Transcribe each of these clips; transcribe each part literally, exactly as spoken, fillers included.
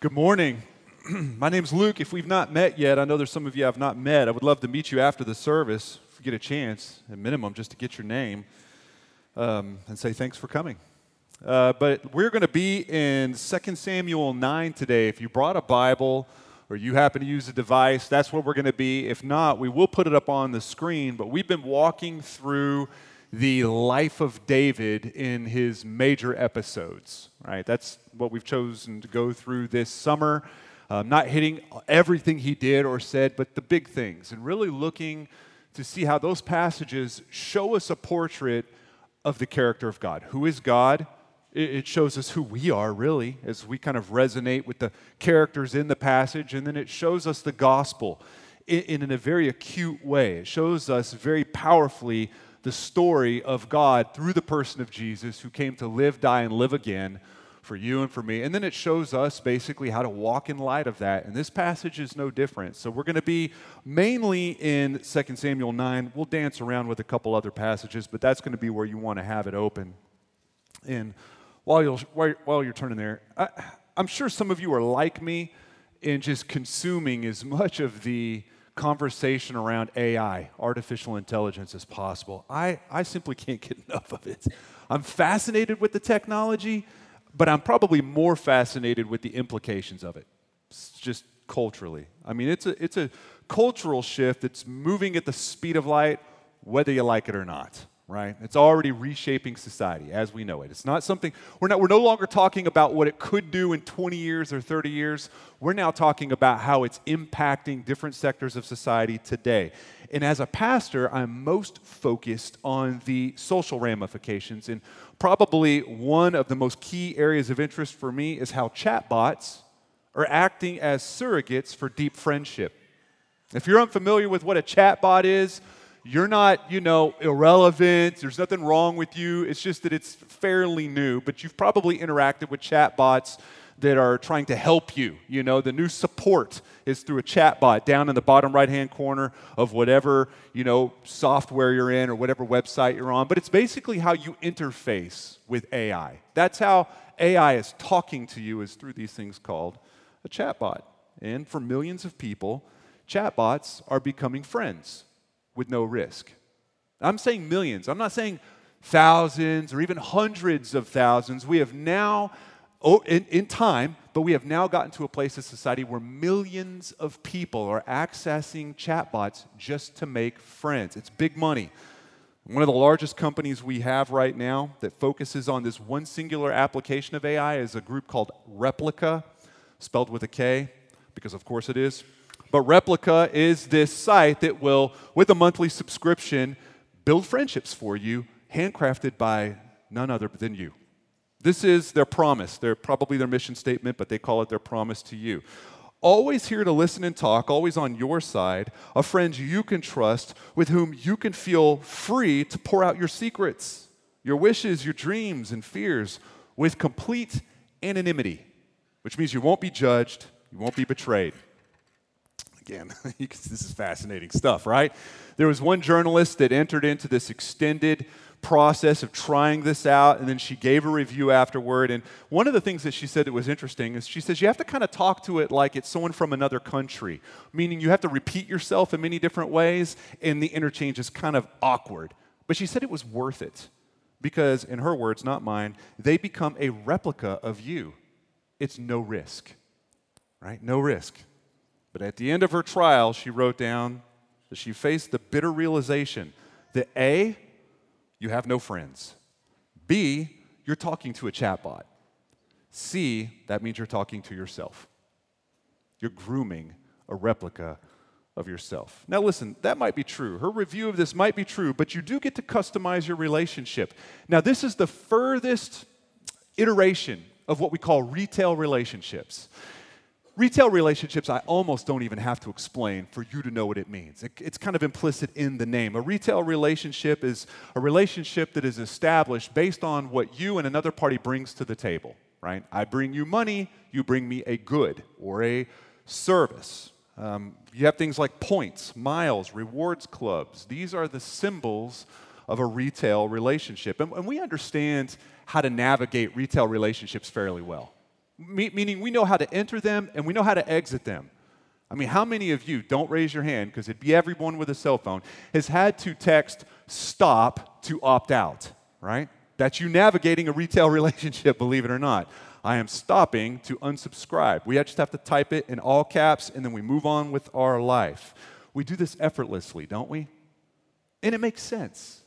Good morning. My name's Luke. If we've not met yet, I know there's some of you I've not met. I would love to meet you after the service, if you get a chance, at minimum, just to get your name um, and say thanks for coming. Uh, but we're going to be in Second Samuel nine today. If you brought a Bible or you happen to use a device, that's where we're going to be. If not, we will put it up on the screen. But we've been walking through the life of David in his major episodes, right? That's what we've chosen to go through this summer. Um, not hitting everything he did or said, but the big things, and really looking to see how those passages show us a portrait of the character of God. Who is God? It shows us who we are, really, as we kind of resonate with the characters in the passage, and then it shows us the gospel in, in a very acute way. It shows us very powerfully the story of God through the person of Jesus, who came to live, die, and live again for you and for me. And then it shows us basically how to walk in light of that. And this passage is no different. So we're going to be mainly in Second Samuel nine. We'll dance around with a couple other passages, but that's going to be where you want to have it open. And while you're, while you're turning there, I, I'm sure some of you are like me in just consuming as much of the conversation around A I, artificial intelligence, as possible. I, I simply can't get enough of it. I'm fascinated with the technology, but I'm probably more fascinated with the implications of it, it's just culturally. I mean, it's a, it's a cultural shift that's moving at the speed of light, whether you like it or not, right? It's already reshaping society as we know it. It's not something, we're, not, we're no longer talking about what it could do in twenty years or thirty years. We're now talking about how it's impacting different sectors of society today. And as a pastor, I'm most focused on the social ramifications. And probably one of the most key areas of interest for me is how chatbots are acting as surrogates for deep friendship. If you're unfamiliar with what a chatbot is, you're not, you know, irrelevant. There's nothing wrong with you. It's just that it's fairly new, but you've probably interacted with chatbots that are trying to help you. You know, the new support is through a chatbot down in the bottom right-hand corner of whatever, you know, software you're in or whatever website you're on. But it's basically how you interface with A I. That's how A I is talking to you, is through these things called a chatbot. And for millions of people, chatbots are becoming friends with no risk. I'm saying millions. I'm not saying thousands or even hundreds of thousands. We have now, oh, in, in time, but we have now gotten to a place in society where millions of people are accessing chatbots just to make friends. It's big money. One of the largest companies we have right now that focuses on this one singular application of A I is a group called Replica, spelled with a K, because of course it is. But Replica is this site that will, with a monthly subscription, build friendships for you, handcrafted by none other than you. This is their promise. They're probably their mission statement, but they call it their promise to you. Always here to listen and talk, always on your side, a friend you can trust, with whom you can feel free to pour out your secrets, your wishes, your dreams, and fears with complete anonymity, which means you won't be judged, you won't be betrayed. Again, this is fascinating stuff, right? There was one journalist that entered into this extended process of trying this out, and then she gave a review afterward. And one of the things that she said that was interesting is she says you have to kind of talk to it like it's someone from another country, meaning you have to repeat yourself in many different ways, and the interchange is kind of awkward. But she said it was worth it because, in her words, not mine, they become a replica of you. It's no risk, right? No risk. But at the end of her trial, she wrote down that she faced the bitter realization that A, you have no friends. B, you're talking to a chatbot. C, that means you're talking to yourself. You're grooming a replica of yourself. Now listen, that might be true. Her review of this might be true, but you do get to customize your relationship. Now this is the furthest iteration of what we call retail relationships. Retail relationships, I almost don't even have to explain for you to know what it means. It, it's kind of implicit in the name. A retail relationship is a relationship that is established based on what you and another party brings to the table, right? I bring you money, you bring me a good or a service. Um, you have things like points, miles, rewards clubs. These are the symbols of a retail relationship. And, and we understand how to navigate retail relationships fairly well. me meaning we know how to enter them and we know how to exit them. I mean, how many of you, don't raise your hand because it'd be everyone with a cell phone, has had to text stop to opt out, right? That's you navigating a retail relationship, believe it or not. I am stopping to unsubscribe. We just have to type it in all caps, and then we move on with our life. We do this effortlessly, don't we? And it makes sense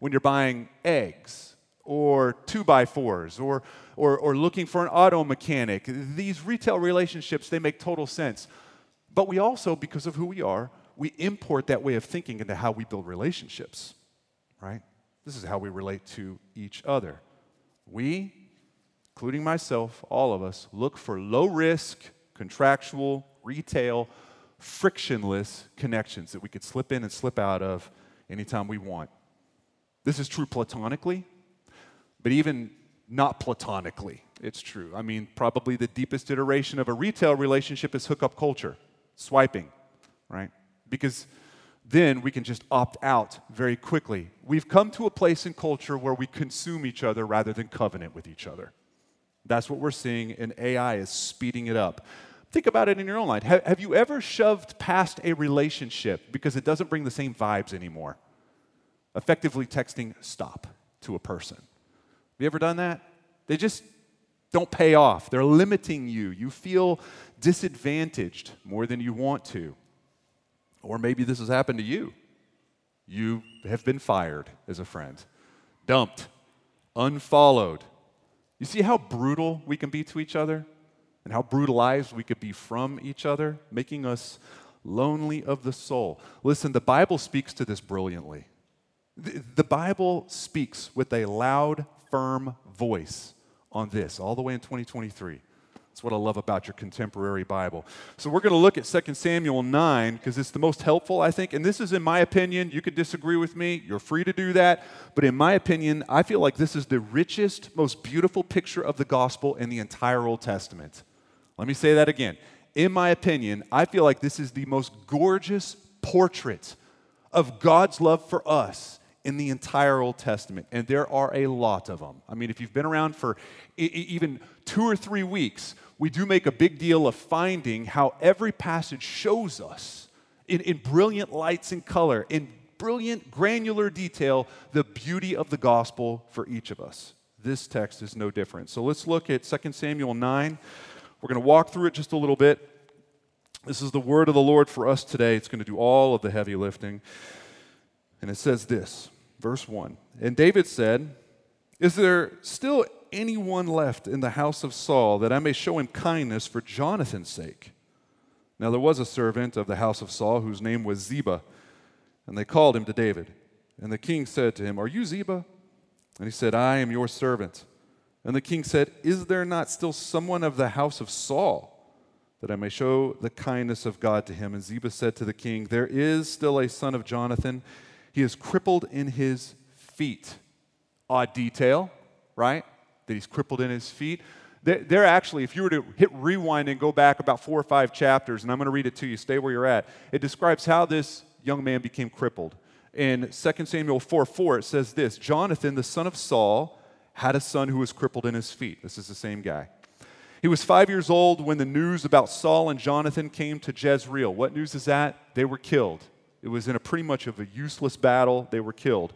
when you're buying eggs or two by fours or, or, or looking for an auto mechanic. These retail relationships, they make total sense. But we also, because of who we are, we import that way of thinking into how we build relationships, right? This is how we relate to each other. We, including myself, all of us, look for low-risk, contractual, retail, frictionless connections that we could slip in and slip out of anytime we want. This is true platonically, but even not platonically, it's true. I mean, probably the deepest iteration of a retail relationship is hookup culture, swiping, right? Because then we can just opt out very quickly. We've come to a place in culture where we consume each other rather than covenant with each other. That's what we're seeing, and A I is speeding it up. Think about it in your own life. Have you ever shoved past a relationship because it doesn't bring the same vibes anymore? Effectively texting stop to a person. Have you ever done that? They just don't pay off. They're limiting you. You feel disadvantaged more than you want to. Or maybe this has happened to you. You have been fired as a friend, dumped, unfollowed. You see how brutal we can be to each other and how brutalized we could be from each other, making us lonely of the soul. Listen, the Bible speaks to this brilliantly. The, the Bible speaks with a loud, firm voice on this all the way in twenty twenty-three. That's what I love about your contemporary Bible. So we're going to look at Second Samuel nine because it's the most helpful, I think. And this is, in my opinion, you could disagree with me. You're free to do that. But in my opinion, I feel like this is the richest, most beautiful picture of the gospel in the entire Old Testament. Let me say that again. In my opinion, I feel like this is the most gorgeous portrait of God's love for us in the entire Old Testament. And there are a lot of them. I mean, if you've been around for e- even two or three weeks, we do make a big deal of finding how every passage shows us in, in brilliant lights and color, in brilliant granular detail, the beauty of the gospel for each of us. This text is no different. So let's look at Second Samuel nine. We're going to walk through it just a little bit. This is the word of the Lord for us today. It's going to do all of the heavy lifting. And it says this, verse one, "And David said, 'Is there still anyone left in the house of Saul that I may show him kindness for Jonathan's sake?' Now there was a servant of the house of Saul whose name was Ziba, and they called him to David. And the king said to him, 'Are you Ziba?' And he said, 'I am your servant.' And the king said, 'Is there not still someone of the house of Saul that I may show the kindness of God to him?' And Ziba said to the king, 'There is still a son of Jonathan. He is crippled in his feet.'" Odd detail, right? That he's crippled in his feet. There actually, if you were to hit rewind and go back about four or five chapters, and I'm going to read it to you, stay where you're at, it describes how this young man became crippled. In Second Samuel four four, it says this, "Jonathan, the son of Saul, had a son who was crippled in his feet." This is the same guy. "He was five years old when the news about Saul and Jonathan came to Jezreel." What news is that? They were killed. It was in a pretty much of a useless battle. They were killed.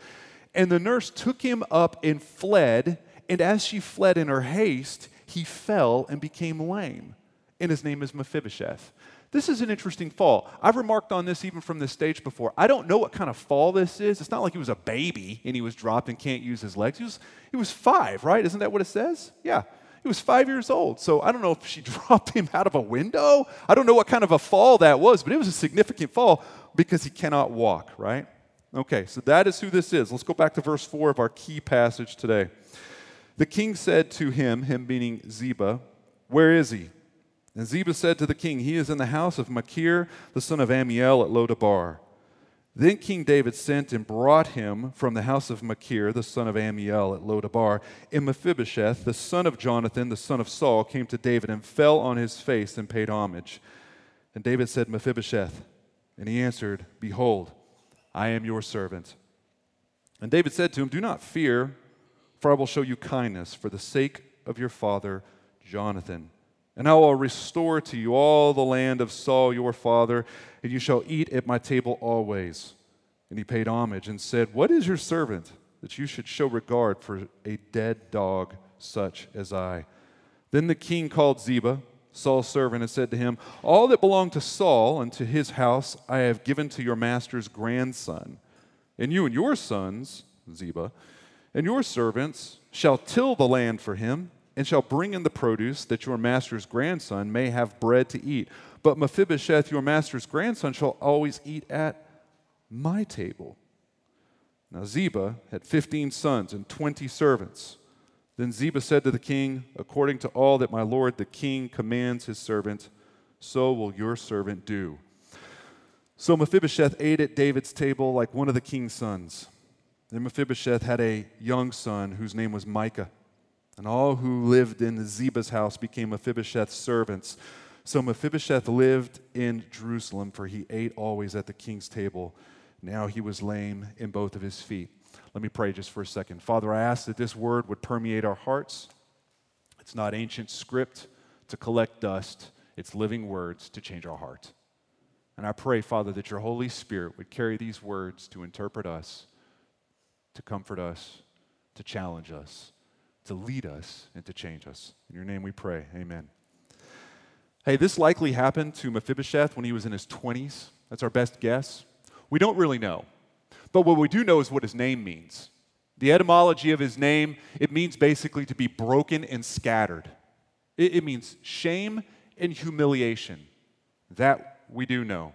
"And the nurse took him up and fled, and as she fled in her haste, he fell and became lame. And his name is Mephibosheth." This is an interesting fall. I've remarked on this even from this stage before. I don't know what kind of fall this is. It's not like he was a baby and he was dropped and can't use his legs. He was, he was five, right? Isn't that what it says? Yeah. He was five years old, so I don't know if she dropped him out of a window. I don't know what kind of a fall that was, but it was a significant fall because he cannot walk, right? Okay, so that is who this is. Let's go back to verse four of our key passage today. "The king said to him," him meaning Ziba, "'Where is he?' And Ziba said to the king, 'He is in the house of Machir, the son of Amiel at Lodabar.' Then King David sent and brought him from the house of Machir, the son of Amiel at Lodabar. And Mephibosheth, the son of Jonathan, the son of Saul, came to David and fell on his face and paid homage. And David said, 'Mephibosheth.' And he answered, 'Behold, I am your servant.' And David said to him, 'Do not fear, for I will show you kindness for the sake of your father Jonathan, And I will restore to you all the land of Saul your father, and you shall eat at my table always. And he paid homage and said, What is your servant that you should show regard for a dead dog such as I? Then the king called Ziba, Saul's servant, and said to him, All that belonged to Saul and to his house I have given to your master's grandson. And you and your sons, Ziba, and your servants shall till the land for him, and shall bring in the produce that your master's grandson may have bread to eat. But Mephibosheth, your master's grandson, shall always eat at my table. Now Ziba had fifteen sons and twenty servants. Then Ziba said to the king, According to all that my lord the king commands his servant, so will your servant do. So Mephibosheth ate at David's table like one of the king's sons. Then Mephibosheth had a young son whose name was Micah. And all who lived in Ziba's house became Mephibosheth's servants. So Mephibosheth lived in Jerusalem, for he ate always at the king's table. Now he was lame in both of his feet. Let me pray just for a second. Father, I ask that this word would permeate our hearts. It's not ancient script to collect dust. It's living words to change our heart. And I pray, Father, that your Holy Spirit would carry these words to interpret us, to comfort us, to challenge us, to lead us and to change us. In your name we pray, amen. Hey, this likely happened to Mephibosheth when he was in his twenties. That's our best guess. We don't really know. But what we do know is what his name means. The etymology of his name, it means basically to be broken and scattered. It, it means shame and humiliation. That we do know.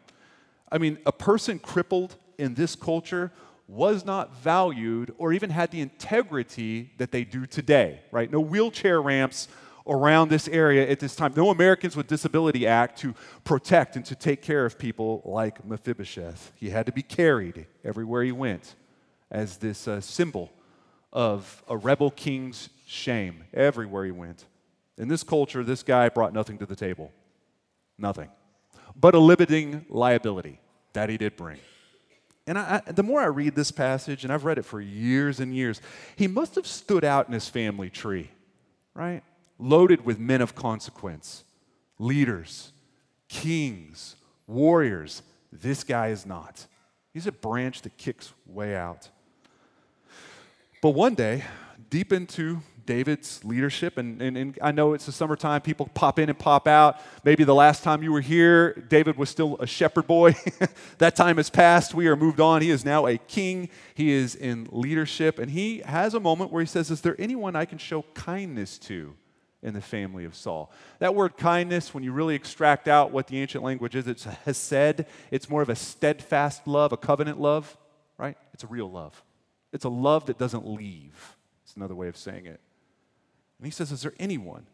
I mean, a person crippled in this culture was not valued or even had the integrity that they do today, right? No wheelchair ramps around this area at this time. No Americans with Disability Act to protect and to take care of people like Mephibosheth. He had to be carried everywhere he went as this uh, symbol of a rebel king's shame everywhere he went. In this culture, this guy brought nothing to the table. Nothing. But a limiting liability that he did bring. And I, the more I read this passage, and I've read it for years and years, he must have stood out in his family tree, right? Loaded with men of consequence, leaders, kings, warriors. This guy is not. He's a branch that kicks way out. But one day, deep into David's leadership, and, and, and I know it's the summertime, people pop in and pop out. Maybe the last time you were here, David was still a shepherd boy. That time has passed. We are moved on. He is now a king. He is in leadership, and he has a moment where he says, is there anyone I can show kindness to in the family of Saul? That word kindness, when you really extract out what the ancient language is, it's a hesed. It's more of a steadfast love, a covenant love, right? It's a real love. It's a love that doesn't leave. It's another way of saying it. And he says, is there anyone?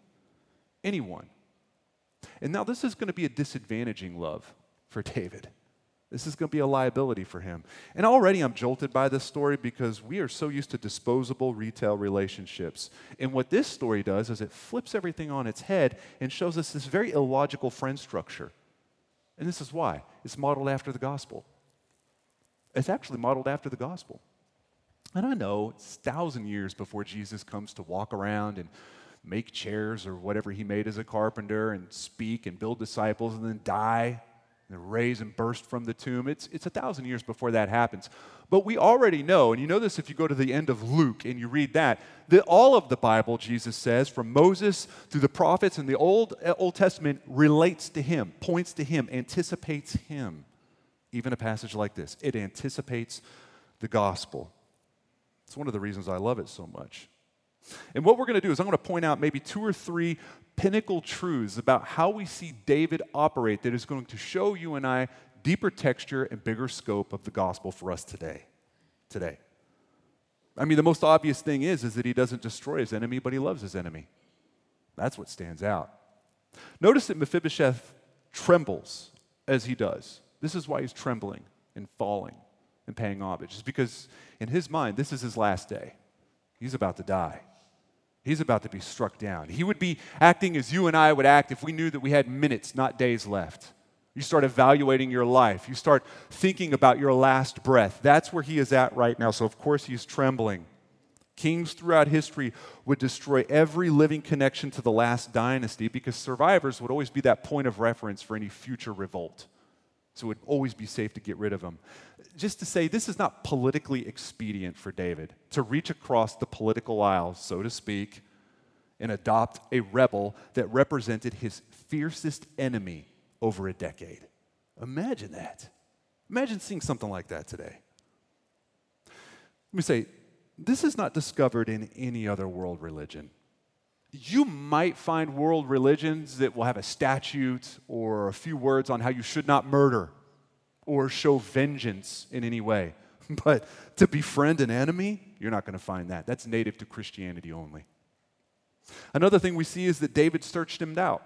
Anyone? And now this is going to be a disadvantaging love for David. This is going to be a liability for him. And already I'm jolted by this story because we are so used to disposable retail relationships. And what this story does is it flips everything on its head and shows us this very illogical friend structure. And this is why. It's modeled after the gospel. It's actually modeled after the gospel. And I know it's a thousand years before Jesus comes to walk around and make chairs or whatever he made as a carpenter and speak and build disciples and then die and raise and burst from the tomb. It's, it's a thousand years before that happens. But we already know, and you know this if you go to the end of Luke and you read that, that all of the Bible, Jesus says, from Moses through the prophets and the Old, Old Testament relates to him, points to him, anticipates him. Even a passage like this, it anticipates the gospel. It's one of the reasons I love it so much. And what we're going to do is I'm going to point out maybe two or three pinnacle truths about how we see David operate that is going to show you and I deeper texture and bigger scope of the gospel for us today. Today. I mean, the most obvious thing is, is that he doesn't destroy his enemy, but he loves his enemy. That's what stands out. Notice that Mephibosheth trembles as he does. This is why he's trembling and falling and paying homage. It's because in his mind, this is his last day. He's about to die. He's about to be struck down. He would be acting as you and I would act if we knew that we had minutes, not days left. You start evaluating your life. You start thinking about your last breath. That's where he is at right now. So, of course, he's trembling. Kings throughout history would destroy every living connection to the last dynasty because survivors would always be that point of reference for any future revolt. So it would always be safe to get rid of them. Just to say, this is not politically expedient for David to reach across the political aisle, so to speak, and adopt a rebel that represented his fiercest enemy over a decade. Imagine that. Imagine seeing something like that today. Let me say, this is not discovered in any other world religion. You might find world religions that will have a statute or a few words on how you should not murder or show vengeance in any way. But to befriend an enemy, you're not going to find that. That's native to Christianity only. Another thing we see is that David searched him out.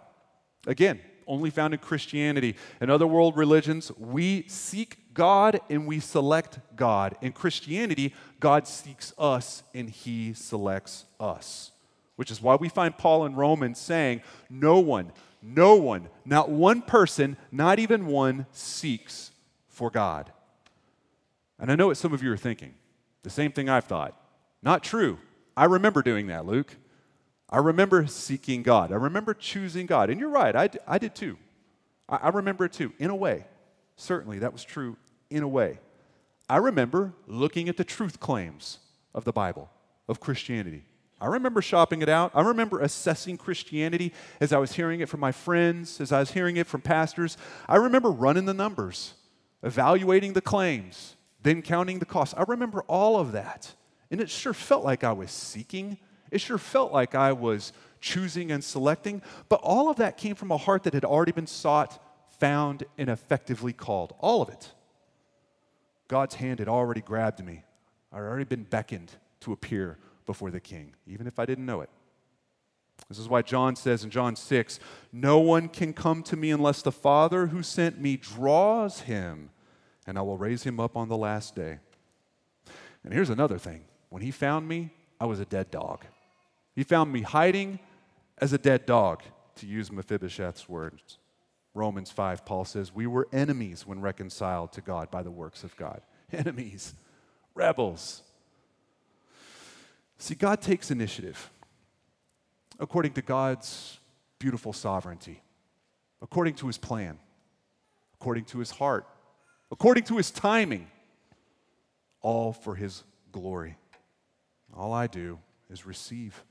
Again, only found in Christianity. In other world religions, we seek God and we select God. In Christianity, God seeks us and he selects us, which is why we find Paul in Romans saying, no one, no one, not one person, not even one seeks for God. And I know what some of you are thinking. The same thing I've thought. Not true. I remember doing that, Luke. I remember seeking God. I remember choosing God. And you're right, I, d- I did too. I-, I remember it too, in a way. Certainly, that was true in a way. I remember looking at the truth claims of the Bible, of Christianity. I remember shopping it out. I remember assessing Christianity as I was hearing it from my friends, as I was hearing it from pastors. I remember running the numbers, evaluating the claims, then counting the costs. I remember all of that. And it sure felt like I was seeking. It sure felt like I was choosing and selecting. But all of that came from a heart that had already been sought, found, and effectively called. All of it. God's hand had already grabbed me. I'd already been beckoned to appear before the king, even if I didn't know it. This is why John says in John six, no one can come to me unless the Father who sent me draws him, and I will raise him up on the last day. And here's another thing. When he found me, I was a dead dog. He found me hiding as a dead dog, to use Mephibosheth's words. Romans five, Paul says, we were enemies when reconciled to God by the works of God. Enemies, rebels. See, God takes initiative according to God's beautiful sovereignty, according to his plan, according to his heart, according to his timing, all for his glory. All I do is receive,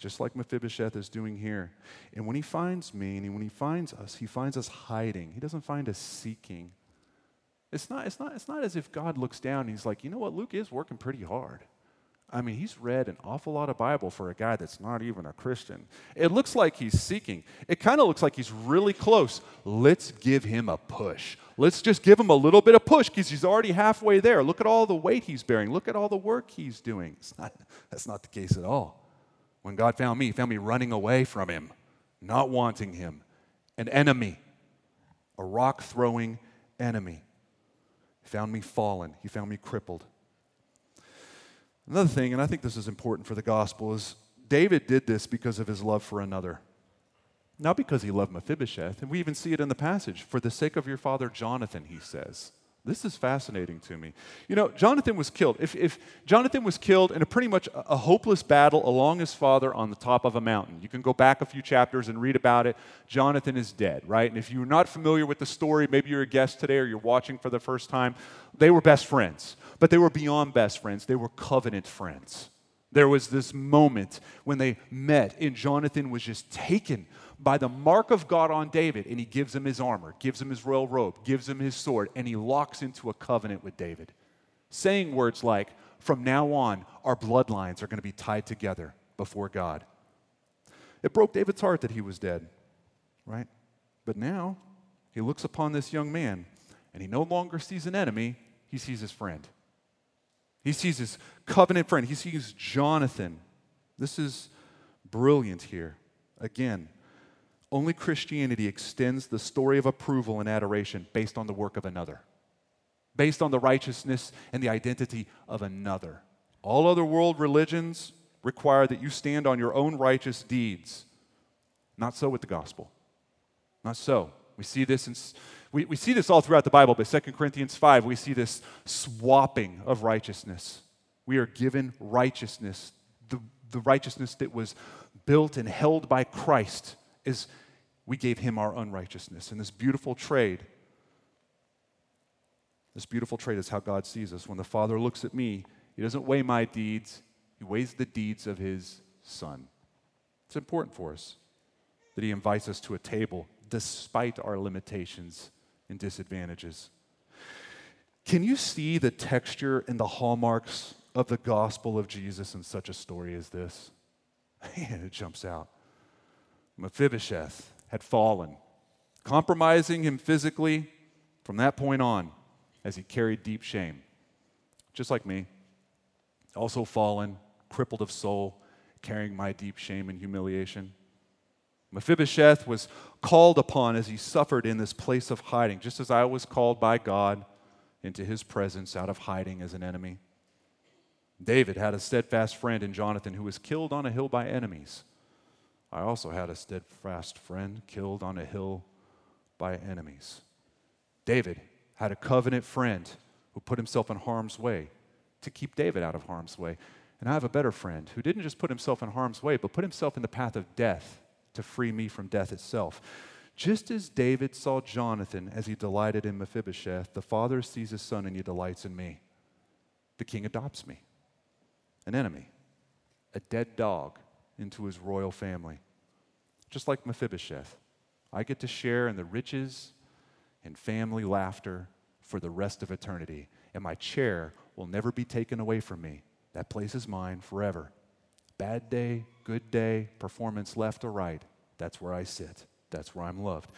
just like Mephibosheth is doing here. And when he finds me, and when he finds us, he finds us hiding. He doesn't find us seeking. It's not, it's not, it's not as if God looks down and he's like, you know what, Luke is working pretty hard. I mean, he's read an awful lot of Bible for a guy that's not even a Christian. It looks like he's seeking. It kind of looks like he's really close. Let's give him a push. Let's just give him a little bit of push because he's already halfway there. Look at all the weight he's bearing. Look at all the work he's doing. It's not, that's not the case at all. When God found me, he found me running away from him, not wanting him, an enemy, a rock-throwing enemy. He found me fallen. He found me crippled. Another thing, and I think this is important for the gospel, is David did this because of his love for another. Not because he loved Mephibosheth, and we even see it in the passage. For the sake of your father Jonathan, he says. This is fascinating to me. You know, Jonathan was killed. If, if Jonathan was killed in a pretty much a, a hopeless battle along his father on the top of a mountain. You can go back a few chapters and read about it. Jonathan is dead, right? And if you're not familiar with the story, maybe you're a guest today or you're watching for the first time, they were best friends. But they were beyond best friends. They were covenant friends. There was this moment when they met, and Jonathan was just taken by the mark of God on David, and he gives him his armor, gives him his royal robe, gives him his sword, and he locks into a covenant with David, saying words like, from now on, our bloodlines are going to be tied together before God. It broke David's heart that he was dead, right? But now, he looks upon this young man, and he no longer sees an enemy, he sees his friend. He sees his covenant friend. He sees Jonathan. This is brilliant here. Again, only Christianity extends the story of approval and adoration based on the work of another, based on the righteousness and the identity of another. All other world religions require that you stand on your own righteous deeds. Not so with the gospel. Not so. We see this in... We, we see this all throughout the Bible, but Second Corinthians five, we see this swapping of righteousness. we are given righteousness, the, the righteousness that was built and held by Christ as we gave him our unrighteousness. And this beautiful trade, this beautiful trade is how God sees us. When the Father looks at me, he doesn't weigh my deeds, he weighs the deeds of his Son. It's important for us that he invites us to a table despite our limitations and disadvantages. Can you see the texture and the hallmarks of the gospel of Jesus in such a story as this? Man, it jumps out. Mephibosheth had fallen, compromising him physically from that point on as he carried deep shame. Just like me, also fallen, crippled of soul, carrying my deep shame and humiliation. Mephibosheth was called upon as he suffered in this place of hiding, just as I was called by God into his presence out of hiding as an enemy. David had a steadfast friend in Jonathan who was killed on a hill by enemies. I also had a steadfast friend killed on a hill by enemies. David had a covenant friend who put himself in harm's way to keep David out of harm's way. And I have a better friend who didn't just put himself in harm's way, but put himself in the path of death to free me from death itself. Just as David saw Jonathan as he delighted in Mephibosheth, the Father sees his Son and he delights in me. The King adopts me, an enemy, a dead dog, into his royal family. Just like Mephibosheth, I get to share in the riches and family laughter for the rest of eternity, and my chair will never be taken away from me. That place is mine forever. Bad day, good day, performance left or right, that's where I sit. That's where I'm loved.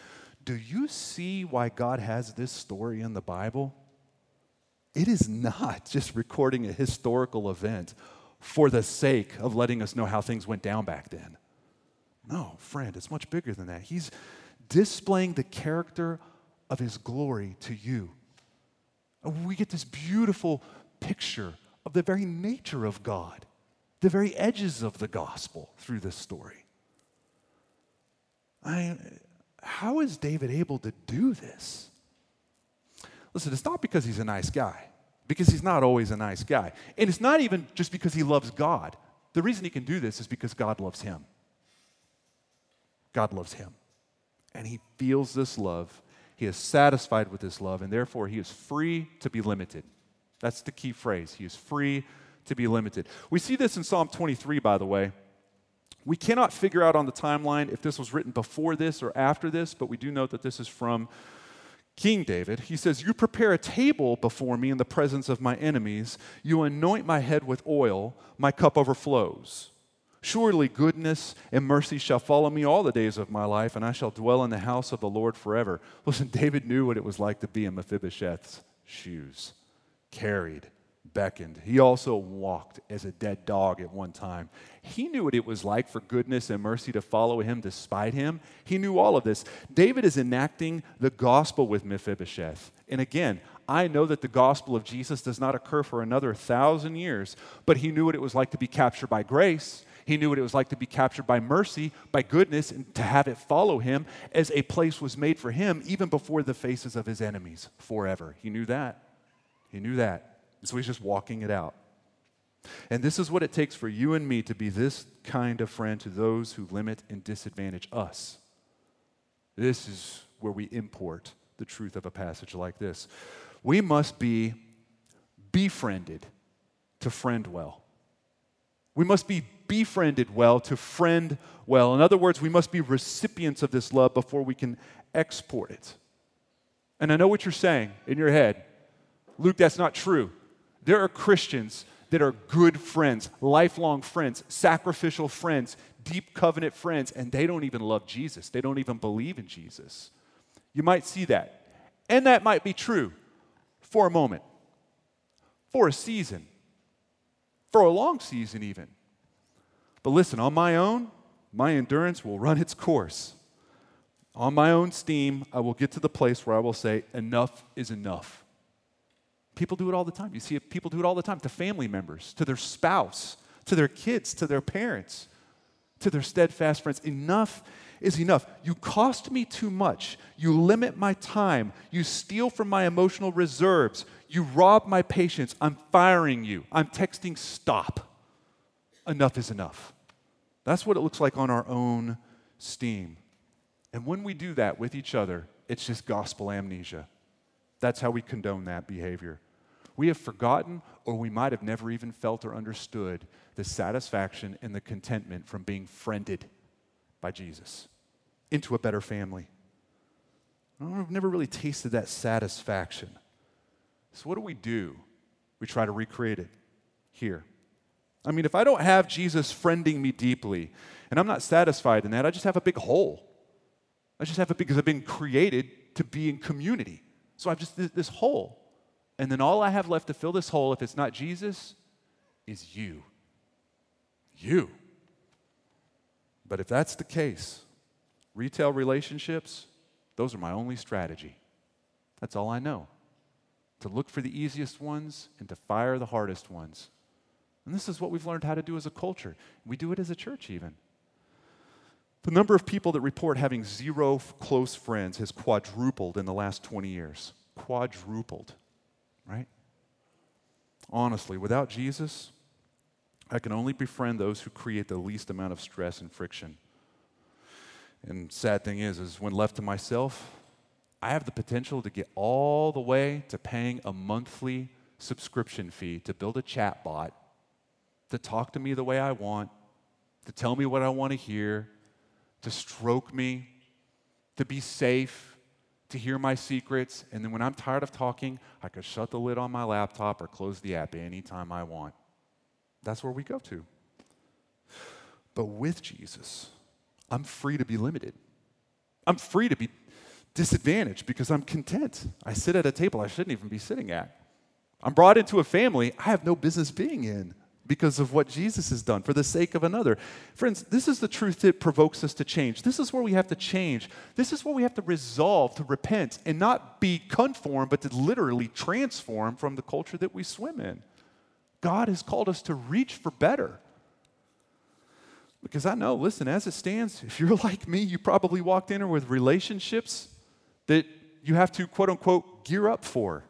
Do you see why God has this story in the Bible? It is not just recording a historical event for the sake of letting us know how things went down back then. No, friend, it's much bigger than that. He's displaying the character of his glory to you. We get this beautiful picture of the very nature of God, the very edges of the gospel through this story. I, how is David able to do this? Listen, it's not because he's a nice guy, because he's not always a nice guy. And it's not even just because he loves God. The reason he can do this is because God loves him. God loves him. And he feels this love. He is satisfied with this love, and therefore he is free to be limited. That's the key phrase. He is free to be limited. We see this in Psalm twenty-three, by the way. We cannot figure out on the timeline if this was written before this or after this, but we do note that this is from King David. He says, "You prepare a table before me in the presence of my enemies. You anoint my head with oil. My cup overflows. Surely goodness and mercy shall follow me all the days of my life, and I shall dwell in the house of the Lord forever." Listen, David knew what it was like to be in Mephibosheth's shoes, carried, beckoned. He also walked as a dead dog at one time. He knew what it was like for goodness and mercy to follow him despite him. He knew all of this. David is enacting the gospel with Mephibosheth. And again, I know that the gospel of Jesus does not occur for another thousand years, but he knew what it was like to be captured by grace. He knew what it was like to be captured by mercy, by goodness, and to have it follow him as a place was made for him even before the faces of his enemies forever. He knew that. He knew that. So he's just walking it out. And this is what it takes for you and me to be this kind of friend to those who limit and disadvantage us. This is where we import the truth of a passage like this. We must be befriended to friend well. We must be befriended well to friend well. In other words, we must be recipients of this love before we can export it. And I know what you're saying in your head. Luke, that's not true. There are Christians that are good friends, lifelong friends, sacrificial friends, deep covenant friends, and they don't even love Jesus. They don't even believe in Jesus. You might see that. And that might be true for a moment, for a season, for a long season even. But listen, on my own, my endurance will run its course. On my own steam, I will get to the place where I will say, enough is enough. People do it all the time. You see it, people do it all the time to family members, to their spouse, to their kids, to their parents, to their steadfast friends. Enough is enough. You cost me too much. You limit my time. You steal from my emotional reserves. You rob my patience. I'm firing you. I'm texting stop. Enough is enough. That's what it looks like on our own steam. And when we do that with each other, it's just gospel amnesia. That's how we condone that behavior. We have forgotten, or we might have never even felt or understood, the satisfaction and the contentment from being friended by Jesus into a better family. I've never really tasted that satisfaction. So what do we do? We try to recreate it here. I mean, if I don't have Jesus friending me deeply, and I'm not satisfied in that, I just have a big hole. I just have it because I've been created to be in community. So I've just th- this hole. And then all I have left to fill this hole, if it's not Jesus, is you. You. But if that's the case, retail relationships, those are my only strategy. That's all I know. To look for the easiest ones and to fire the hardest ones. And this is what we've learned how to do as a culture. We do it as a church even. The number of people that report having zero f- close friends has quadrupled in the last twenty years. Quadrupled, right? Honestly, without Jesus, I can only befriend those who create the least amount of stress and friction. And sad thing is, is when left to myself, I have the potential to get all the way to paying a monthly subscription fee to build a chat bot, to talk to me the way I want, to tell me what I want to hear, to stroke me, to be safe, to hear my secrets. And then when I'm tired of talking, I can shut the lid on my laptop or close the app anytime I want. That's where we go to. But with Jesus, I'm free to be limited. I'm free to be disadvantaged because I'm content. I sit at a table I shouldn't even be sitting at. I'm brought into a family I have no business being in, because of what Jesus has done for the sake of another. Friends, this is the truth that provokes us to change. This is where we have to change. This is where we have to resolve to repent and not be conformed, but to literally transform from the culture that we swim in. God has called us to reach for better. Because I know, listen, as it stands, if you're like me, you probably walked in with relationships that you have to, quote unquote, gear up for.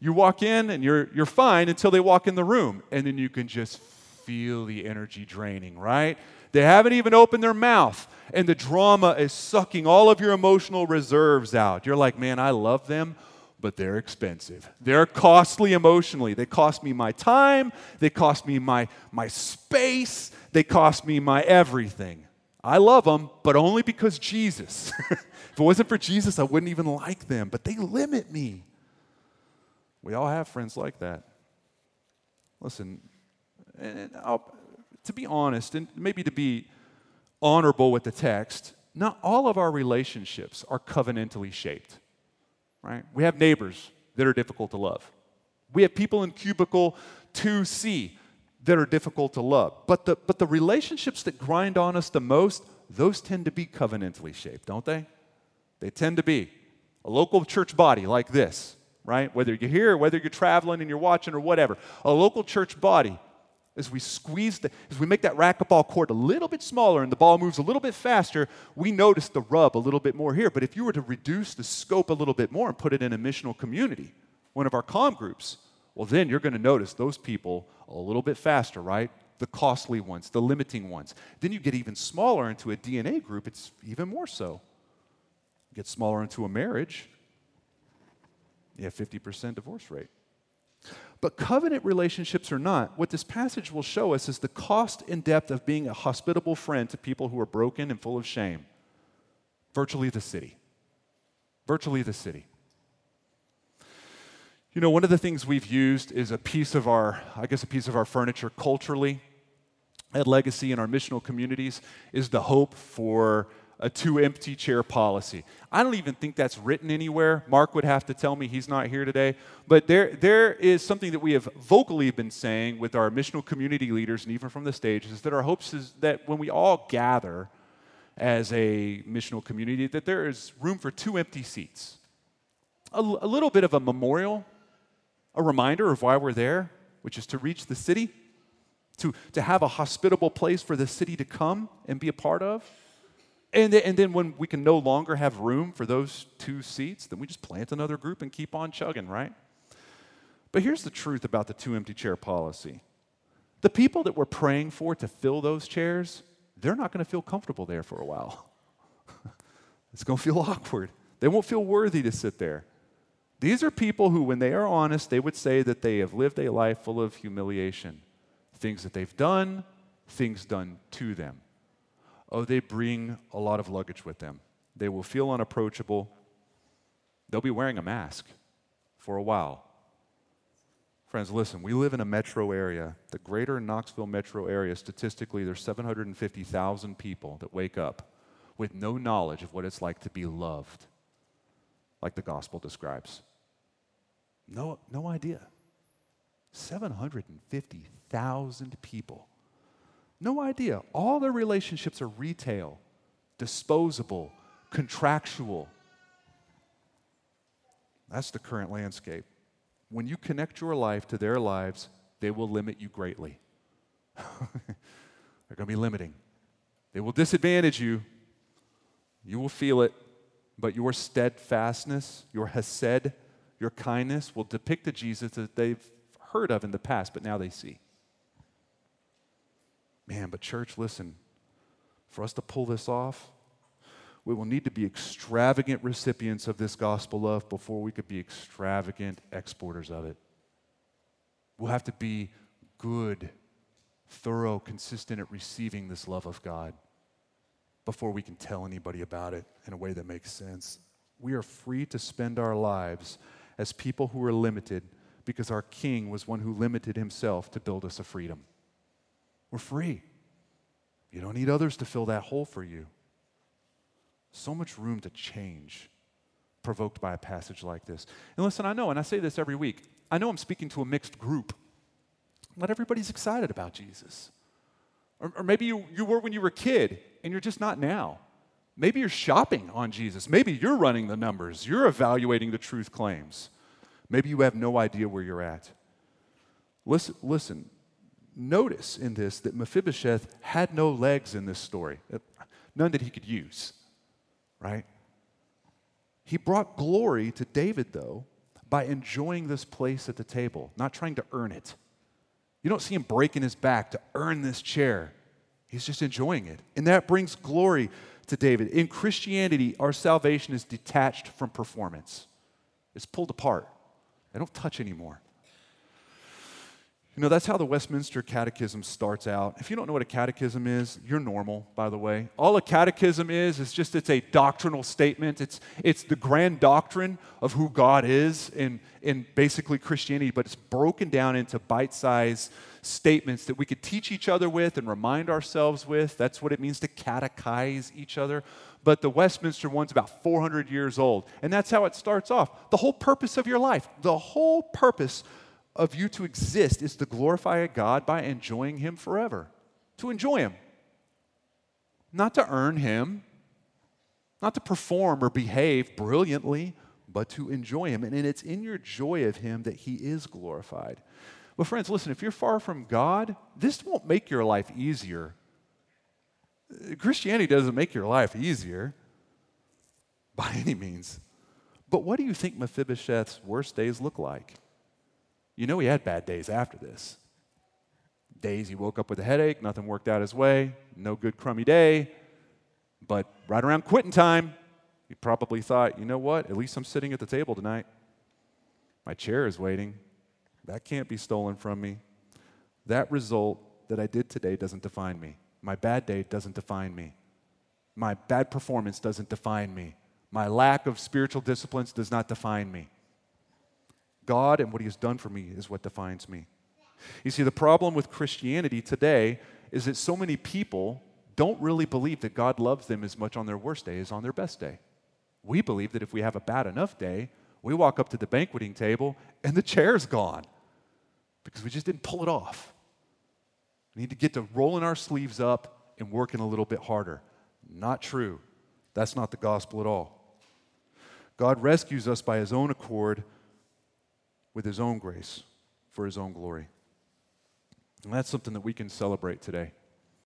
You walk in and you're you're fine until they walk in the room, and then you can just feel the energy draining, right? They haven't even opened their mouth, and the drama is sucking all of your emotional reserves out. You're like, man, I love them, but they're expensive. They're costly emotionally. They cost me my time. They cost me my, my space. They cost me my everything. I love them, but only because Jesus. If it wasn't for Jesus, I wouldn't even like them, but they limit me. We all have friends like that. Listen, and I'll, to be honest, and maybe to be honorable with the text, not all of our relationships are covenantally shaped, right? We have neighbors that are difficult to love. We have people in cubicle two C that are difficult to love. But the, but the relationships that grind on us the most, those tend to be covenantally shaped, don't they? They tend to be a local church body like this. Right? Whether you're here, whether you're traveling and you're watching or whatever. A local church body, as we squeeze, the, as we make that racquetball court a little bit smaller and the ball moves a little bit faster, we notice the rub a little bit more here. But if you were to reduce the scope a little bit more and put it in a missional community, one of our comm groups, well, then you're going to notice those people a little bit faster, right? The costly ones, the limiting ones. Then you get even smaller into a D N A group, it's even more so. You get smaller into a marriage. You have fifty percent divorce rate. But covenant relationships or not, what this passage will show us is the cost and depth of being a hospitable friend to people who are broken and full of shame. Virtually the city. Virtually the city. You know, one of the things we've used is a piece of our, I guess a piece of our furniture culturally at Legacy in our missional communities is the hope for a two-empty-chair policy. I don't even think that's written anywhere. Mark would have to tell me, he's not here today. But there, there is something that we have vocally been saying with our missional community leaders and even from the stage is that our hopes is that when we all gather as a missional community, that there is room for two empty seats. A, l- a little bit of a memorial, a reminder of why we're there, which is to reach the city, to, to have a hospitable place for the city to come and be a part of. And then, and then when we can no longer have room for those two seats, then we just plant another group and keep on chugging, right? But here's the truth about the two empty chair policy. The people that we're praying for to fill those chairs, they're not going to feel comfortable there for a while. It's going to feel awkward. They won't feel worthy to sit there. These are people who, when they are honest, they would say that they have lived a life full of humiliation. Things that they've done, things done to them. Oh, they bring a lot of luggage with them. They will feel unapproachable. They'll be wearing a mask for a while. Friends, listen, we live in a metro area. The greater Knoxville metro area, statistically, there's seven hundred fifty thousand people that wake up with no knowledge of what it's like to be loved, like the gospel describes. No, no idea. seven hundred fifty thousand people. No idea. All their relationships are retail, disposable, contractual. That's the current landscape. When you connect your life to their lives, they will limit you greatly. They're going to be limiting. They will disadvantage you. You will feel it. But your steadfastness, your chesed, your kindness will depict the Jesus that they've heard of in the past, but now they see. Man, but church, listen, for us to pull this off, we will need to be extravagant recipients of this gospel love before we could be extravagant exporters of it. We'll have to be good, thorough, consistent at receiving this love of God before we can tell anybody about it in a way that makes sense. We are free to spend our lives as people who are limited because our King was one who limited himself to build us a freedom. We're free. You don't need others to fill that hole for you. So much room to change provoked by a passage like this. And listen, I know, and I say this every week, I know I'm speaking to a mixed group. Not everybody's excited about Jesus. Or, or maybe you, you were when you were a kid, and you're just not now. Maybe you're shopping on Jesus. Maybe you're running the numbers. You're evaluating the truth claims. Maybe you have no idea where you're at. Listen, listen. Notice in this that Mephibosheth had no legs in this story. None that he could use. Right? He brought glory to David, though, by enjoying this place at the table, not trying to earn it. You don't see him breaking his back to earn this chair. He's just enjoying it. And that brings glory to David. In Christianity, our salvation is detached from performance. It's pulled apart. They don't touch anymore. You know, that's how the Westminster Catechism starts out. If you don't know what a catechism is, you're normal, by the way. All a catechism is, is just it's a doctrinal statement. It's, it's the grand doctrine of who God is in, in basically Christianity, but it's broken down into bite-sized statements that we could teach each other with and remind ourselves with. That's what it means to catechize each other. But the Westminster one's about four hundred years old, and that's how it starts off. The whole purpose of your life, the whole purpose of you to exist is to glorify a God by enjoying him forever, to enjoy him, not to earn him, not to perform or behave brilliantly, but to enjoy him. And, and it's in your joy of him that he is glorified. Well, friends, listen, if you're far from God, this won't make your life easier. Christianity doesn't make your life easier by any means. But what do you think Mephibosheth's worst days look like? You know he had bad days after this. Days he woke up with a headache, nothing worked out his way, no good crummy day. But right around quitting time, he probably thought, you know what, at least I'm sitting at the table tonight. My chair is waiting. That can't be stolen from me. That result that I did today doesn't define me. My bad day doesn't define me. My bad performance doesn't define me. My lack of spiritual disciplines does not define me. God and what he has done for me is what defines me. You see, the problem with Christianity today is that so many people don't really believe that God loves them as much on their worst day as on their best day. We believe that if we have a bad enough day, we walk up to the banqueting table and the chair's gone because we just didn't pull it off. We need to get to rolling our sleeves up and working a little bit harder. Not true. That's not the gospel at all. God rescues us by his own accord with his own grace, for his own glory. And that's something that we can celebrate today.